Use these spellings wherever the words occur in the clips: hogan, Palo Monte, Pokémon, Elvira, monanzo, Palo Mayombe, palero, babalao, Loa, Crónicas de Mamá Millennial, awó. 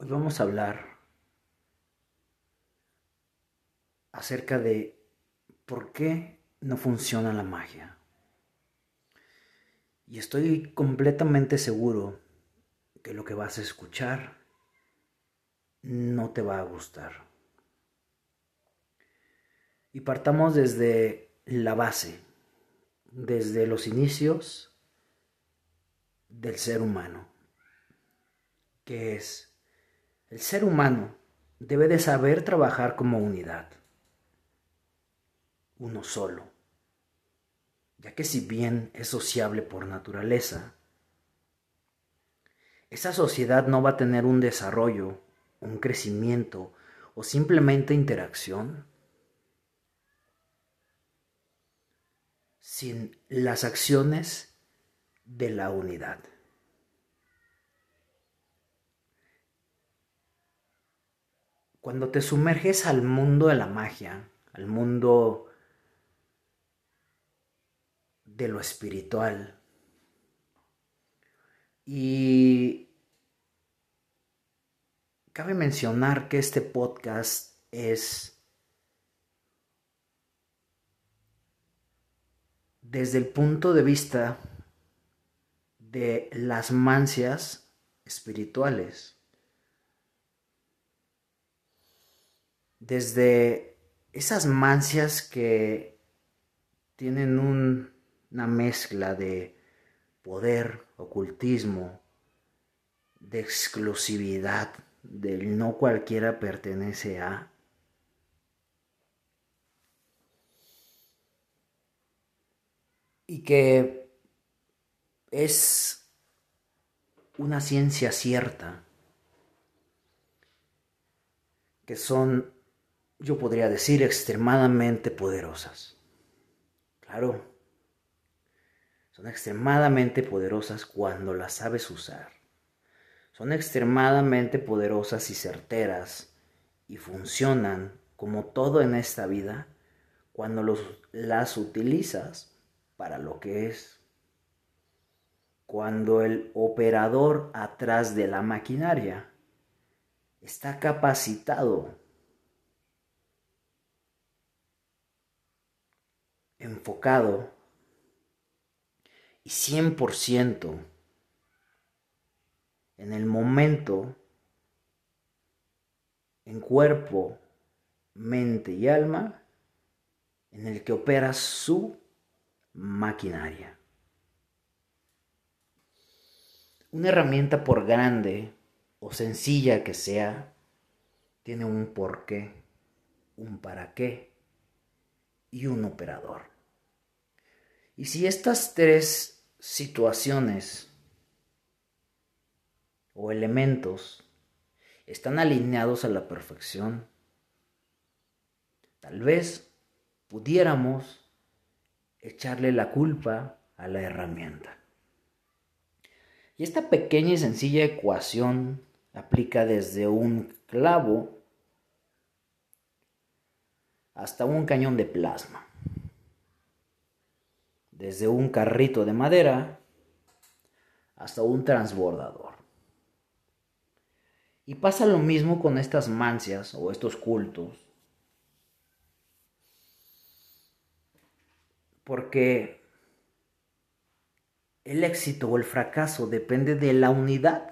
Hoy vamos a hablar acerca de por qué no funciona la magia. Y estoy completamente seguro que lo que vas a escuchar no te va a gustar. Y partamos desde la base, desde los inicios del ser humano. ¿Qué es? El ser humano debe de saber trabajar como unidad, uno solo. Ya que si bien es sociable por naturaleza, esa sociedad no va a tener un desarrollo, un crecimiento o simplemente interacción sin las acciones de la unidad. Cuando te sumerges al mundo de la magia, al mundo de lo espiritual y cabe mencionar que este podcast es desde el punto de vista de las mancias espirituales, desde esas mancias que tienen una mezcla de poder, ocultismo, de exclusividad, del no cualquiera pertenece a. Y que es una ciencia cierta, que son, yo podría decir, extremadamente poderosas. Claro. Son extremadamente poderosas cuando las sabes usar. Son extremadamente poderosas y certeras y funcionan como todo en esta vida cuando las utilizas para lo que es. Cuando el operador atrás de la maquinaria está capacitado, enfocado, y 100% en el momento, en cuerpo, mente y alma, en el que opera su maquinaria. Una herramienta, por grande o sencilla que sea, tiene un porqué, un para qué y un operador. Y si estas tres situaciones o elementos están alineados a la perfección, tal vez pudiéramos echarle la culpa a la herramienta. Y esta pequeña y sencilla ecuación aplica desde un clavo hasta un cañón de plasma, desde un carrito de madera hasta un transbordador. Y pasa lo mismo con estas mancias o estos cultos, porque el éxito o el fracaso depende de la unidad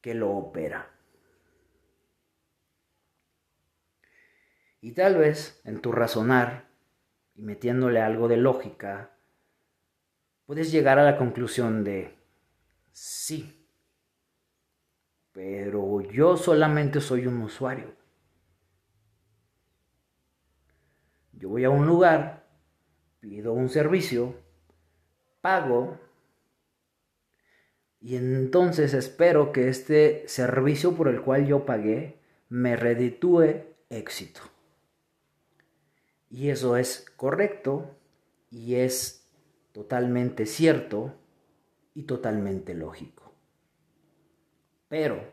que lo opera. Y tal vez en tu razonar y metiéndole algo de lógica, puedes llegar a la conclusión de sí, pero yo solamente soy un usuario. Yo voy a un lugar, pido un servicio, pago, y entonces espero que este servicio por el cual yo pagué me reditúe éxito. Y eso es correcto, y es totalmente cierto, y totalmente lógico. Pero,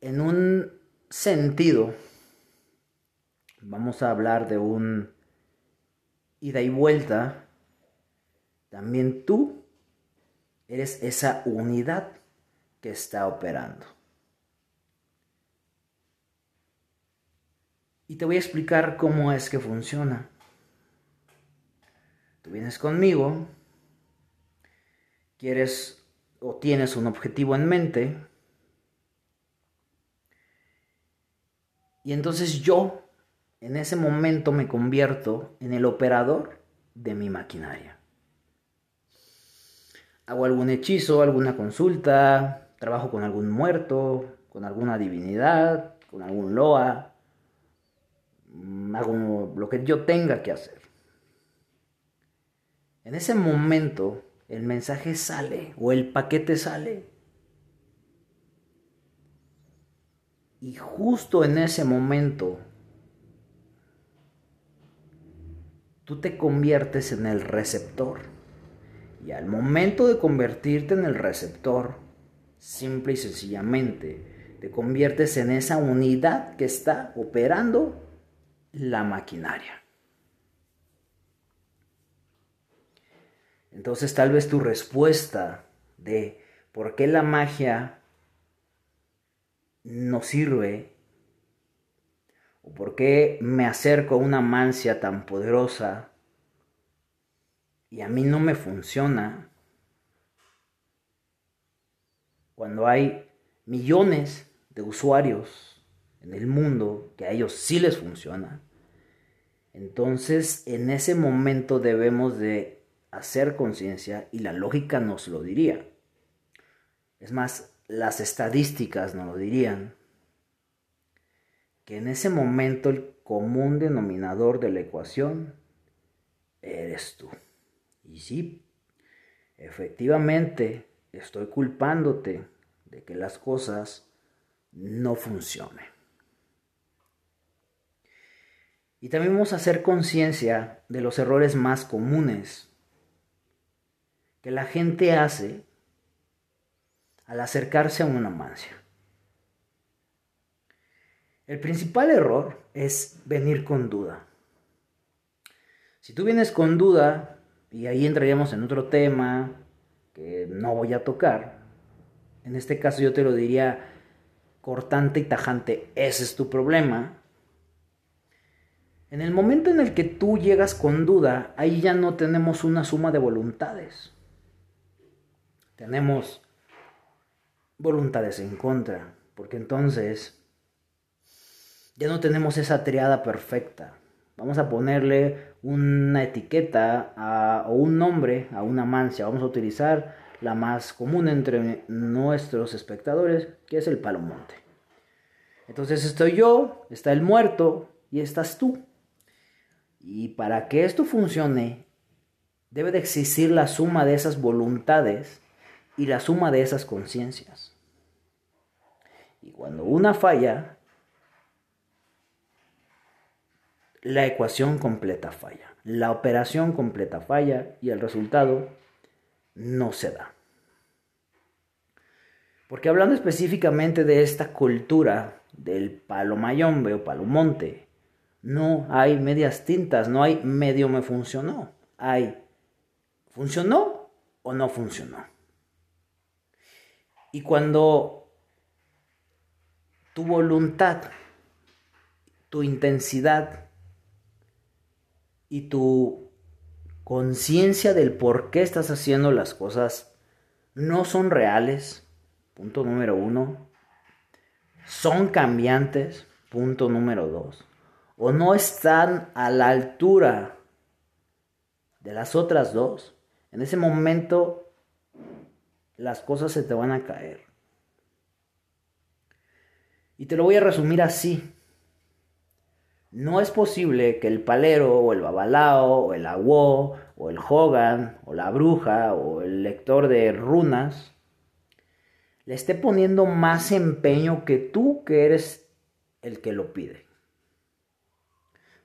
en un sentido, vamos a hablar de un ida y vuelta, también tú Eres esa unidad que está operando. Y te voy a explicar cómo es que funciona. Tú vienes conmigo, quieres o tienes un objetivo en mente, y entonces yo en ese momento me convierto en el operador de mi maquinaria. Hago algún hechizo, alguna consulta, trabajo con algún muerto, con alguna divinidad, con algún loa, hago lo que yo tenga que hacer. En ese momento el mensaje sale o el paquete sale. Y justo en ese momento tú te conviertes en el receptor. Y al momento de convertirte en el receptor, simple y sencillamente, te conviertes en esa unidad que está operando la maquinaria. Entonces tal vez tu respuesta de por qué la magia no sirve, o por qué me acerco a una mancia tan poderosa y a mí no me funciona, cuando hay millones de usuarios en el mundo que a ellos sí les funciona, entonces en ese momento debemos de hacer conciencia, y la lógica nos lo diría. Es más, las estadísticas nos lo dirían, que en ese momento el común denominador de la ecuación eres tú. Y sí, efectivamente estoy culpándote de que las cosas no funcionen. Y también vamos a hacer conciencia de los errores más comunes que la gente hace al acercarse a una mancia. El principal error es venir con duda. Si tú vienes con duda, y ahí entraríamos en otro tema que no voy a tocar, en este caso yo te lo diría cortante y tajante, ese es tu problema. En el momento en el que tú llegas con duda, ahí ya no tenemos una suma de voluntades. Tenemos voluntades en contra, porque entonces ya no tenemos esa triada perfecta. Vamos a ponerle una etiqueta o un nombre a una mancia. Vamos a utilizar la más común entre nuestros espectadores, que es el Palo Monte. Entonces estoy yo, está el muerto y estás tú. Y para que esto funcione, debe de existir la suma de esas voluntades y la suma de esas conciencias. Y cuando una falla, la ecuación completa falla, la operación completa falla, y el resultado no se da. Porque hablando específicamente de esta cultura del Palo Mayombe o Palo Monte, no hay medias tintas, no hay medio me funcionó, hay funcionó o no funcionó. Y cuando tu voluntad, tu intensidad y tu conciencia del por qué estás haciendo las cosas no son reales, punto número 1, son cambiantes, punto número 2, o no están a la altura de las otras dos, en ese momento las cosas se te van a caer. Y te lo voy a resumir así. No es posible que el palero o el babalao o el awó o el hogan o la bruja o el lector de runas le esté poniendo más empeño que tú, que eres el que lo pide.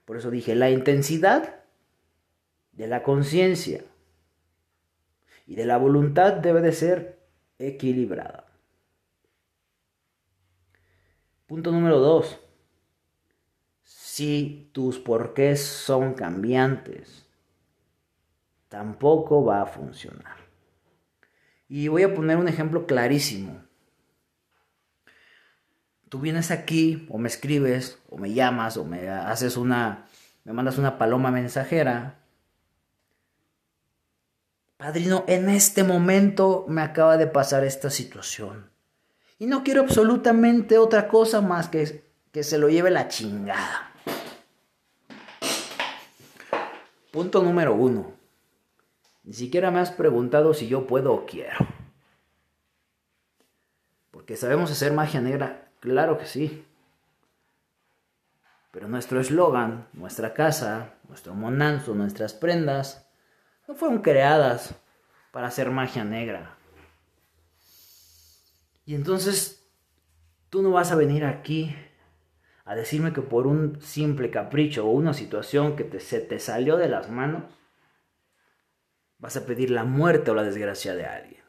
Por eso dije, la intensidad de la conciencia y de la voluntad debe de ser equilibrada. Punto número 2. Si tus porqués son cambiantes, tampoco va a funcionar. Y voy a poner un ejemplo clarísimo. Tú vienes aquí, o me escribes, o me llamas, o me mandas una paloma mensajera. Padrino, en este momento me acaba de pasar esta situación. Y no quiero absolutamente otra cosa más que se lo lleve la chingada. Punto número 1. Ni siquiera me has preguntado si yo puedo o quiero. Porque sabemos hacer magia negra, claro que sí. Pero nuestro eslogan, nuestra casa, nuestro monanzo, nuestras prendas... no fueron creadas para hacer magia negra. Y entonces tú no vas a venir aquí a decirme que por un simple capricho o una situación que se te salió de las manos, vas a pedir la muerte o la desgracia de alguien.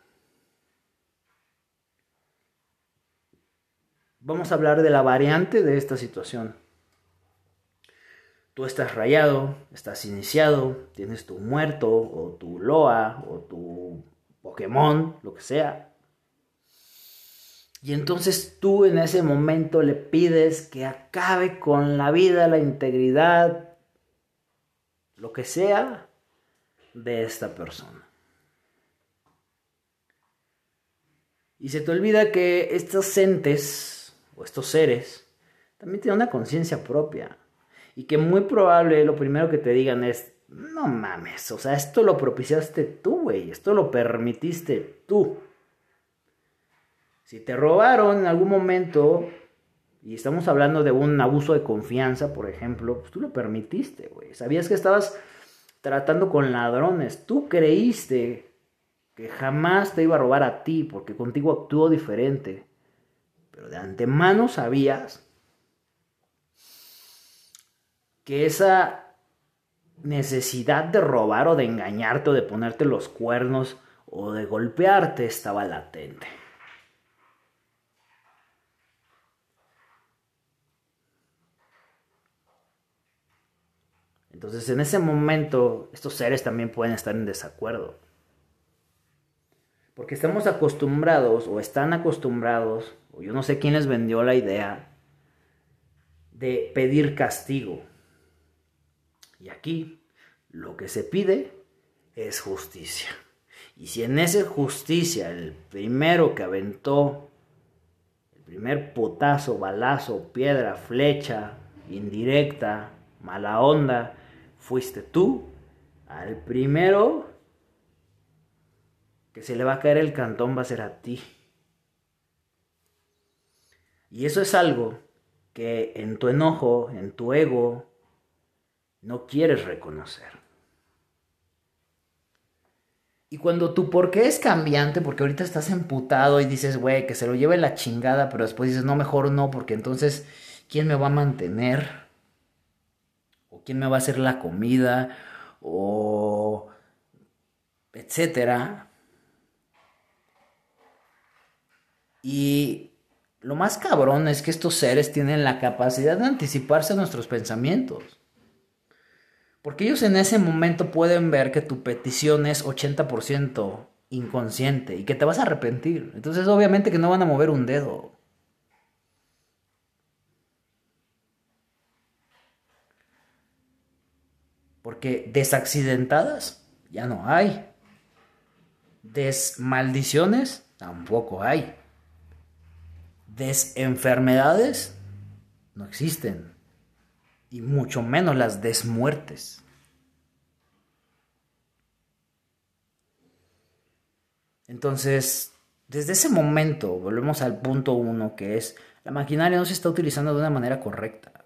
Vamos a hablar de la variante de esta situación. Tú estás rayado, estás iniciado, tienes tu muerto o tu Loa o tu Pokémon, lo que sea. Y entonces tú en ese momento le pides que acabe con la vida, la integridad, lo que sea de esta persona. Y se te olvida que estos entes o estos seres también tienen una conciencia propia. Y que muy probable lo primero que te digan es, no mames, o sea, esto lo propiciaste tú, güey, esto lo permitiste tú. Si te robaron en algún momento, y estamos hablando de un abuso de confianza, por ejemplo, pues tú lo permitiste, güey. Sabías que estabas tratando con ladrones, tú creíste que jamás te iba a robar a ti, porque contigo actuó diferente. Pero de antemano sabías que esa necesidad de robar o de engañarte o de ponerte los cuernos o de golpearte estaba latente. Entonces en ese momento estos seres también pueden estar en desacuerdo. Porque estamos acostumbrados o están acostumbrados, o yo no sé quién les vendió la idea de pedir castigo. Y aquí lo que se pide es justicia. Y si en esa justicia el primero que aventó, el primer potazo, balazo, piedra, flecha, indirecta, mala onda, fuiste tú, al primero que se le va a caer el cantón va a ser a ti. Y eso es algo que en tu enojo, en tu ego, no quieres reconocer. Y cuando tu por qué es cambiante, porque ahorita estás emputado y dices, güey, que se lo lleve la chingada, pero después dices, no, mejor no, porque entonces, ¿quién me va a mantener? ¿O quién me va a hacer la comida? O etcétera. Y lo más cabrón es que estos seres tienen la capacidad de anticiparse a nuestros pensamientos. Porque ellos en ese momento pueden ver que tu petición es 80% inconsciente y que te vas a arrepentir. Entonces obviamente que no van a mover un dedo. Porque desaccidentadas ya no hay. Desmaldiciones tampoco hay. Desenfermedades no existen. Y mucho menos las desmuertes. Entonces, desde ese momento, volvemos al punto 1, que es, la maquinaria no se está utilizando de una manera correcta.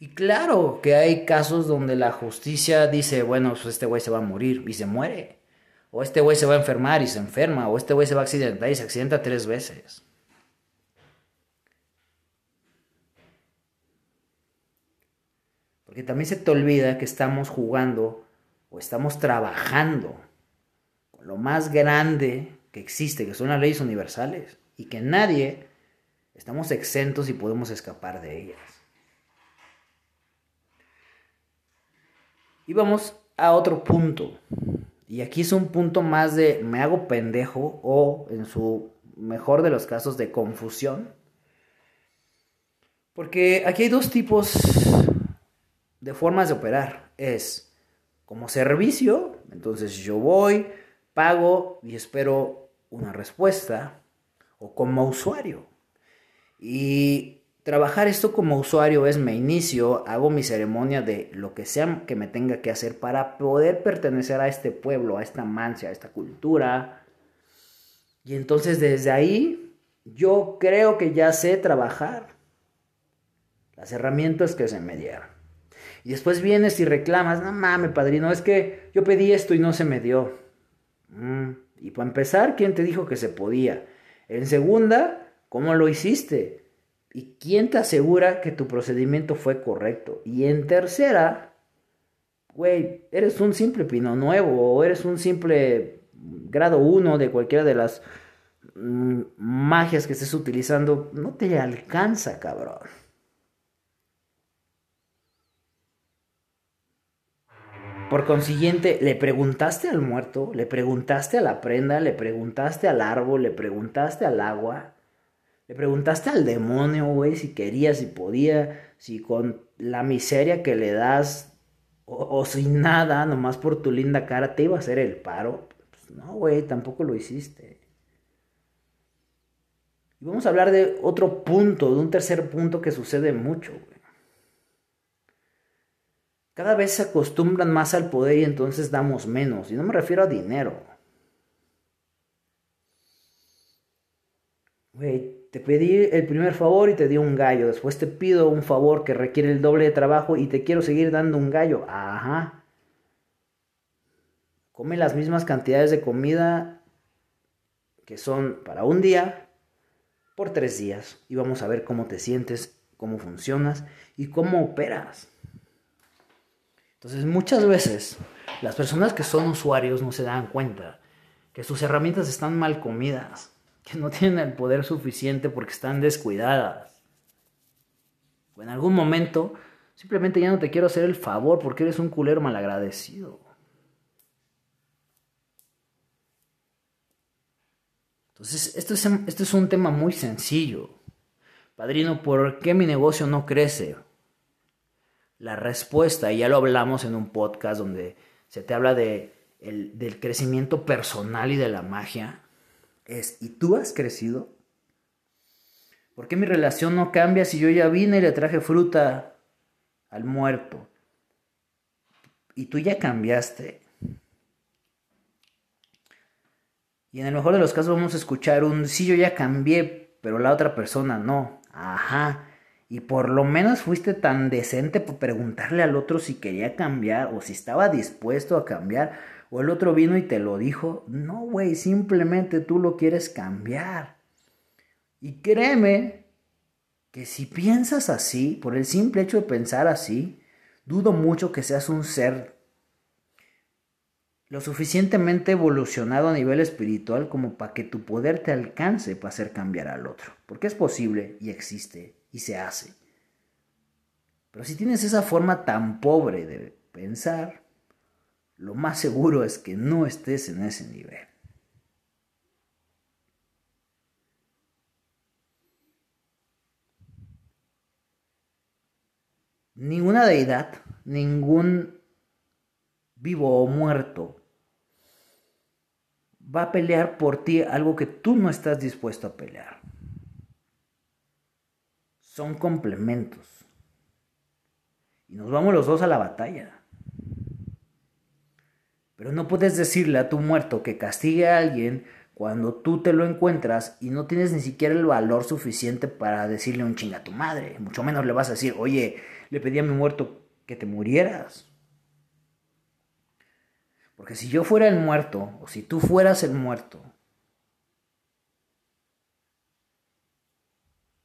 Y claro que hay casos donde la justicia dice, bueno, pues este güey se va a morir y se muere. O este güey se va a enfermar y se enferma. O este güey se va a accidentar y se accidenta 3 veces. Porque también se te olvida que estamos jugando o estamos trabajando con lo más grande que existe, que son las leyes universales, y que nadie estamos exentos y podemos escapar de ellas. Y vamos a otro punto, Y aquí es un punto más de me hago pendejo o, en su mejor de los casos, de confusión. Porque aquí hay dos tipos de formas de operar. Es como servicio, entonces yo voy, pago y espero una respuesta. O como usuario. Y trabajar esto como usuario es me inicio, hago mi ceremonia de lo que sea que me tenga que hacer para poder pertenecer a este pueblo, a esta mancia, a esta cultura. Y entonces desde ahí yo creo que ya sé trabajar las herramientas que se me dieron. Y después vienes y reclamas, no mames padrino, es que yo pedí esto y no se me dio. Y para empezar, ¿quién te dijo que se podía? En segunda, ¿cómo lo hiciste? ¿Y quién te asegura que tu procedimiento fue correcto? Y en tercera, güey, eres un simple pino nuevo o eres un simple grado 1 de cualquiera de las magias que estés utilizando. No te alcanza, cabrón. Por consiguiente, le preguntaste al muerto, le preguntaste a la prenda, le preguntaste al árbol, le preguntaste al agua. Le preguntaste al demonio, güey, si quería, si podía, si con la miseria que le das o sin nada, nomás por tu linda cara, te iba a hacer el paro. Pues no, güey, tampoco lo hiciste. Y vamos a hablar de otro punto, de un tercer punto que sucede mucho, güey. Cada vez se acostumbran más al poder y entonces damos menos. Y no me refiero a dinero. Güey, te pedí el primer favor y te di un gallo. Después te pido un favor que requiere el doble de trabajo y te quiero seguir dando un gallo. Ajá. Come las mismas cantidades de comida que son para un día por 3 días. Y vamos a ver cómo te sientes, cómo funcionas y cómo operas. Entonces muchas veces las personas que son usuarios no se dan cuenta que sus herramientas están mal comidas, que no tienen el poder suficiente porque están descuidadas. O en algún momento, simplemente ya no te quiero hacer el favor porque eres un culero malagradecido. Entonces, esto es un tema muy sencillo. Padrino, ¿por qué mi negocio no crece? La respuesta, y ya lo hablamos en un podcast donde se te habla del crecimiento personal y de la magia, es, ¿y tú has crecido? ¿Por qué mi relación no cambia si yo ya vine y le traje fruta al muerto? ¿Y tú ya cambiaste? Y en el mejor de los casos vamos a escuchar un, sí, yo ya cambié, pero la otra persona no. Ajá, y por lo menos fuiste tan decente por preguntarle al otro si quería cambiar o si estaba dispuesto a cambiar. O el otro vino y te lo dijo. No, güey, simplemente tú lo quieres cambiar. Y créeme que si piensas así, por el simple hecho de pensar así, dudo mucho que seas un ser lo suficientemente evolucionado a nivel espiritual como para que tu poder te alcance para hacer cambiar al otro. Porque es posible y existe y se hace. Pero si tienes esa forma tan pobre de pensar, lo más seguro es que no estés en ese nivel. Ninguna deidad, ningún vivo o muerto va a pelear por ti algo que tú no estás dispuesto a pelear. Son complementos. Y nos vamos los dos a la batalla. Pero no puedes decirle a tu muerto que castigue a alguien cuando tú te lo encuentras y no tienes ni siquiera el valor suficiente para decirle un chinga a tu madre. Mucho menos le vas a decir, oye, le pedí a mi muerto que te murieras. Porque si yo fuera el muerto, o si tú fueras el muerto,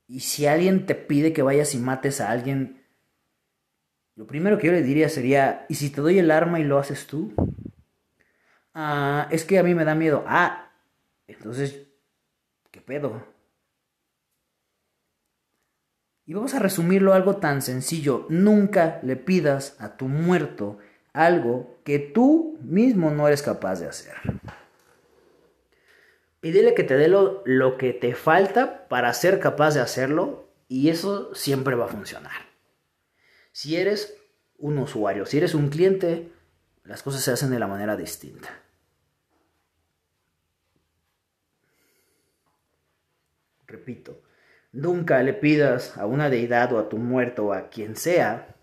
y si alguien te pide que vayas y mates a alguien, lo primero que yo le diría sería, ¿y si te doy el arma y lo haces tú? Ah, es que a mí me da miedo. Ah, entonces, ¿qué pedo? Y vamos a resumirlo a algo tan sencillo. Nunca le pidas a tu muerto algo que tú mismo no eres capaz de hacer. Pídele que te dé lo que te falta para ser capaz de hacerlo, y eso siempre va a funcionar. Si eres un usuario, si eres un cliente, las cosas se hacen de la manera distinta. Repito, nunca le pidas a una deidad o a tu muerto o a quien sea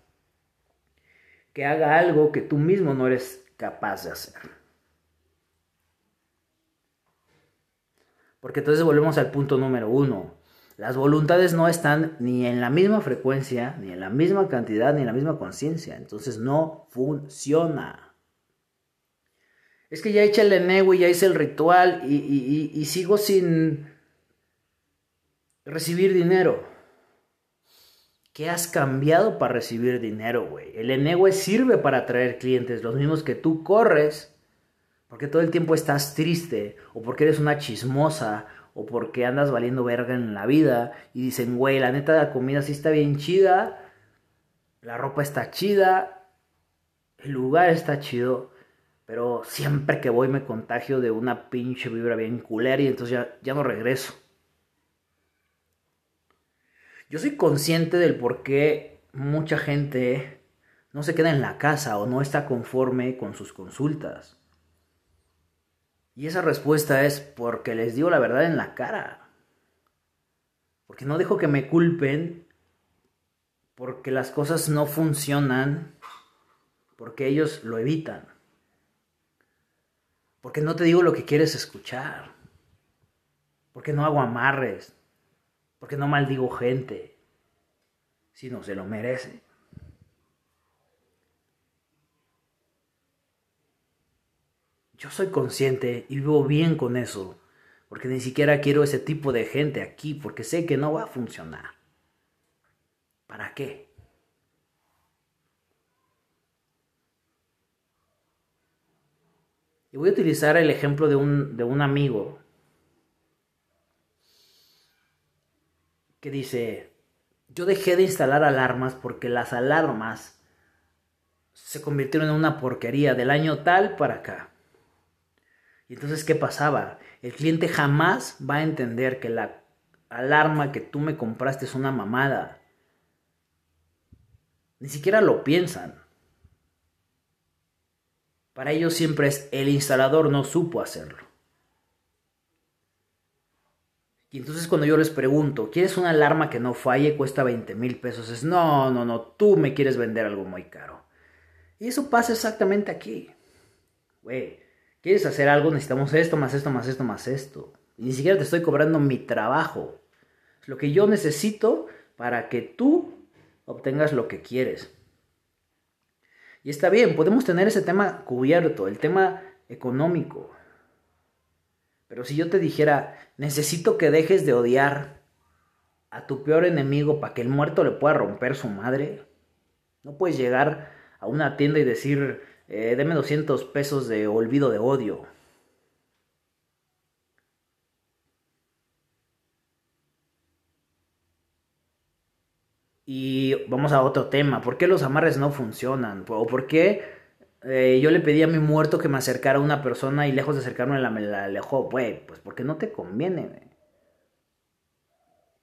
que haga algo que tú mismo no eres capaz de hacer. Porque entonces volvemos al punto número 1. Las voluntades no están ni en la misma frecuencia, ni en la misma cantidad, ni en la misma conciencia. Entonces no funciona. Es que ya hice el enego y ya hice el ritual y sigo sin recibir dinero. ¿Qué has cambiado para recibir dinero, güey? El enego sirve para atraer clientes, los mismos que tú corres porque todo el tiempo estás triste, o porque eres una chismosa, o porque andas valiendo verga en la vida y dicen, güey, la neta, la comida sí está bien chida, la ropa está chida, el lugar está chido, pero siempre que voy me contagio de una pinche vibra bien culera y entonces ya no regreso. Yo soy consciente del por qué mucha gente no se queda en la casa o no está conforme con sus consultas. Y esa respuesta es porque les digo la verdad en la cara. Porque no dejo que me culpen, porque las cosas no funcionan, porque ellos lo evitan. Porque no te digo lo que quieres escuchar. Porque no hago amarres. Porque no maldigo gente, si no se lo merece. Yo soy consciente y vivo bien con eso, porque ni siquiera quiero ese tipo de gente aquí, porque sé que no va a funcionar. ¿Para qué? Y voy a utilizar el ejemplo de un amigo que dice, yo dejé de instalar alarmas porque las alarmas se convirtieron en una porquería del año tal para acá. Y entonces, ¿qué pasaba? El cliente jamás va a entender que la alarma que tú me compraste es una mamada. Ni siquiera lo piensan. Para ellos siempre es, el instalador no supo hacerlo. Y entonces cuando yo les pregunto, ¿quieres una alarma que no falle? Cuesta 20,000 pesos. Es, no, tú me quieres vender algo muy caro. Y eso pasa exactamente aquí. Güey, ¿quieres hacer algo? Necesitamos esto, más esto, más esto, más esto. Y ni siquiera te estoy cobrando mi trabajo. Es lo que yo necesito para que tú obtengas lo que quieres. Y está bien, podemos tener ese tema cubierto, el tema económico. Pero si yo te dijera, necesito que dejes de odiar a tu peor enemigo para que el muerto le pueda romper su madre. No puedes llegar a una tienda y decir, deme 200 pesos de olvido de odio. Y vamos a otro tema. ¿Por qué los amarres no funcionan? ¿O por qué yo le pedí a mi muerto que me acercara a una persona y lejos de acercarme me la alejó? Güey, pues porque no te conviene, güey.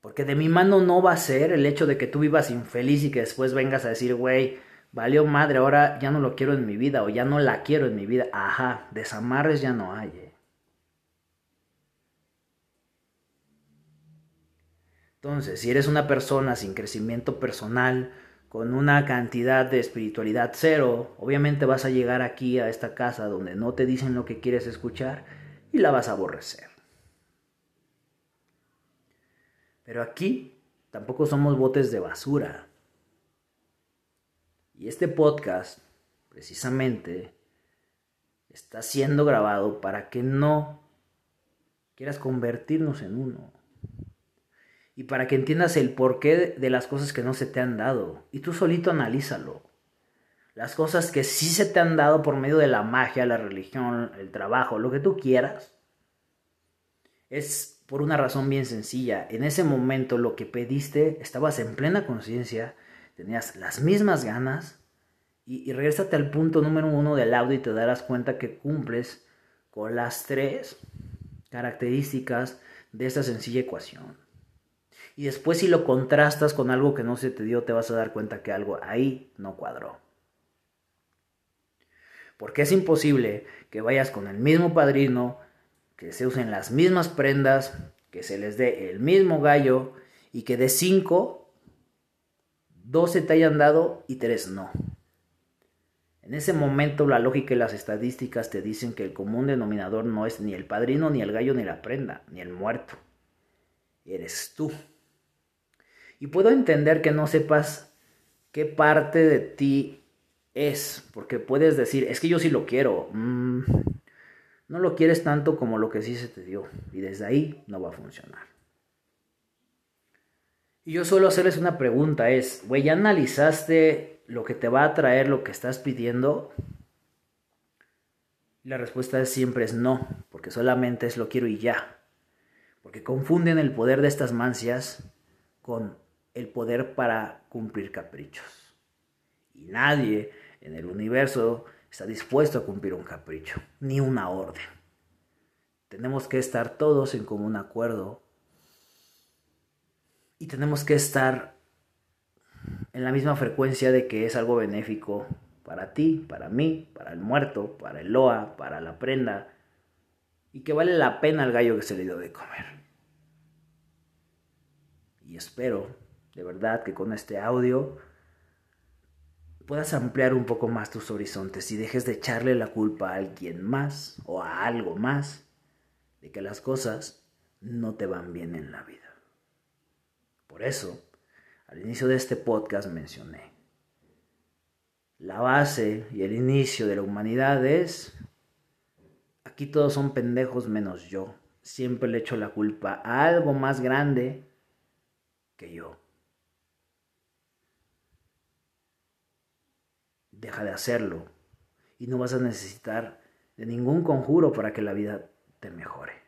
Porque de mi mano no va a ser el hecho de que tú vivas infeliz y que después vengas a decir, güey, valió madre, ahora ya no lo quiero en mi vida o ya no la quiero en mi vida. Ajá, desamarres ya no hay, Entonces, si eres una persona sin crecimiento personal, con una cantidad de espiritualidad cero, obviamente vas a llegar aquí a esta casa donde no te dicen lo que quieres escuchar y la vas a aborrecer. Pero aquí tampoco somos botes de basura. Y este podcast, precisamente, está siendo grabado para que no quieras convertirnos en uno. Y para que entiendas el porqué de las cosas que no se te han dado. Y tú solito analízalo. Las cosas que sí se te han dado por medio de la magia, la religión, el trabajo, lo que tú quieras, es por una razón bien sencilla. En ese momento lo que pediste, estabas en plena conciencia, tenías las mismas ganas Y regrésate al punto número 1 del audio y te darás cuenta que cumples con las 3 características de esta sencilla ecuación. Y después, si lo contrastas con algo que no se te dio, te vas a dar cuenta que algo ahí no cuadró. Porque es imposible que vayas con el mismo padrino, que se usen las mismas prendas, que se les dé el mismo gallo y que de 5, 12 te hayan dado y 3 no. En ese momento la lógica y las estadísticas te dicen que el común denominador no es ni el padrino, ni el gallo, ni la prenda, ni el muerto. Eres tú. Y puedo entender que no sepas qué parte de ti es, porque puedes decir, es que yo sí lo quiero. No lo quieres tanto como lo que sí se te dio, y desde ahí no va a funcionar. Y yo suelo hacerles una pregunta, es, güey, ¿ya analizaste lo que te va a traer lo que estás pidiendo? Y la respuesta siempre es no, porque solamente es lo quiero y ya. Porque confunden el poder de estas mancias con el poder para cumplir caprichos. Y nadie en el universo está dispuesto a cumplir un capricho, ni una orden. Tenemos que estar todos en común acuerdo y tenemos que estar en la misma frecuencia de que es algo benéfico para ti, para mí, para el muerto, para el loa, para la prenda, y que vale la pena al gallo que se le dio de comer. Y espero, de verdad, que con este audio puedas ampliar un poco más tus horizontes y dejes de echarle la culpa a alguien más o a algo más de que las cosas no te van bien en la vida. Por eso, al inicio de este podcast mencioné, la base y el inicio de la humanidad es: aquí todos son pendejos menos yo. Siempre le echo la culpa a algo más grande que yo. Deja de hacerlo y no vas a necesitar de ningún conjuro para que la vida te mejore.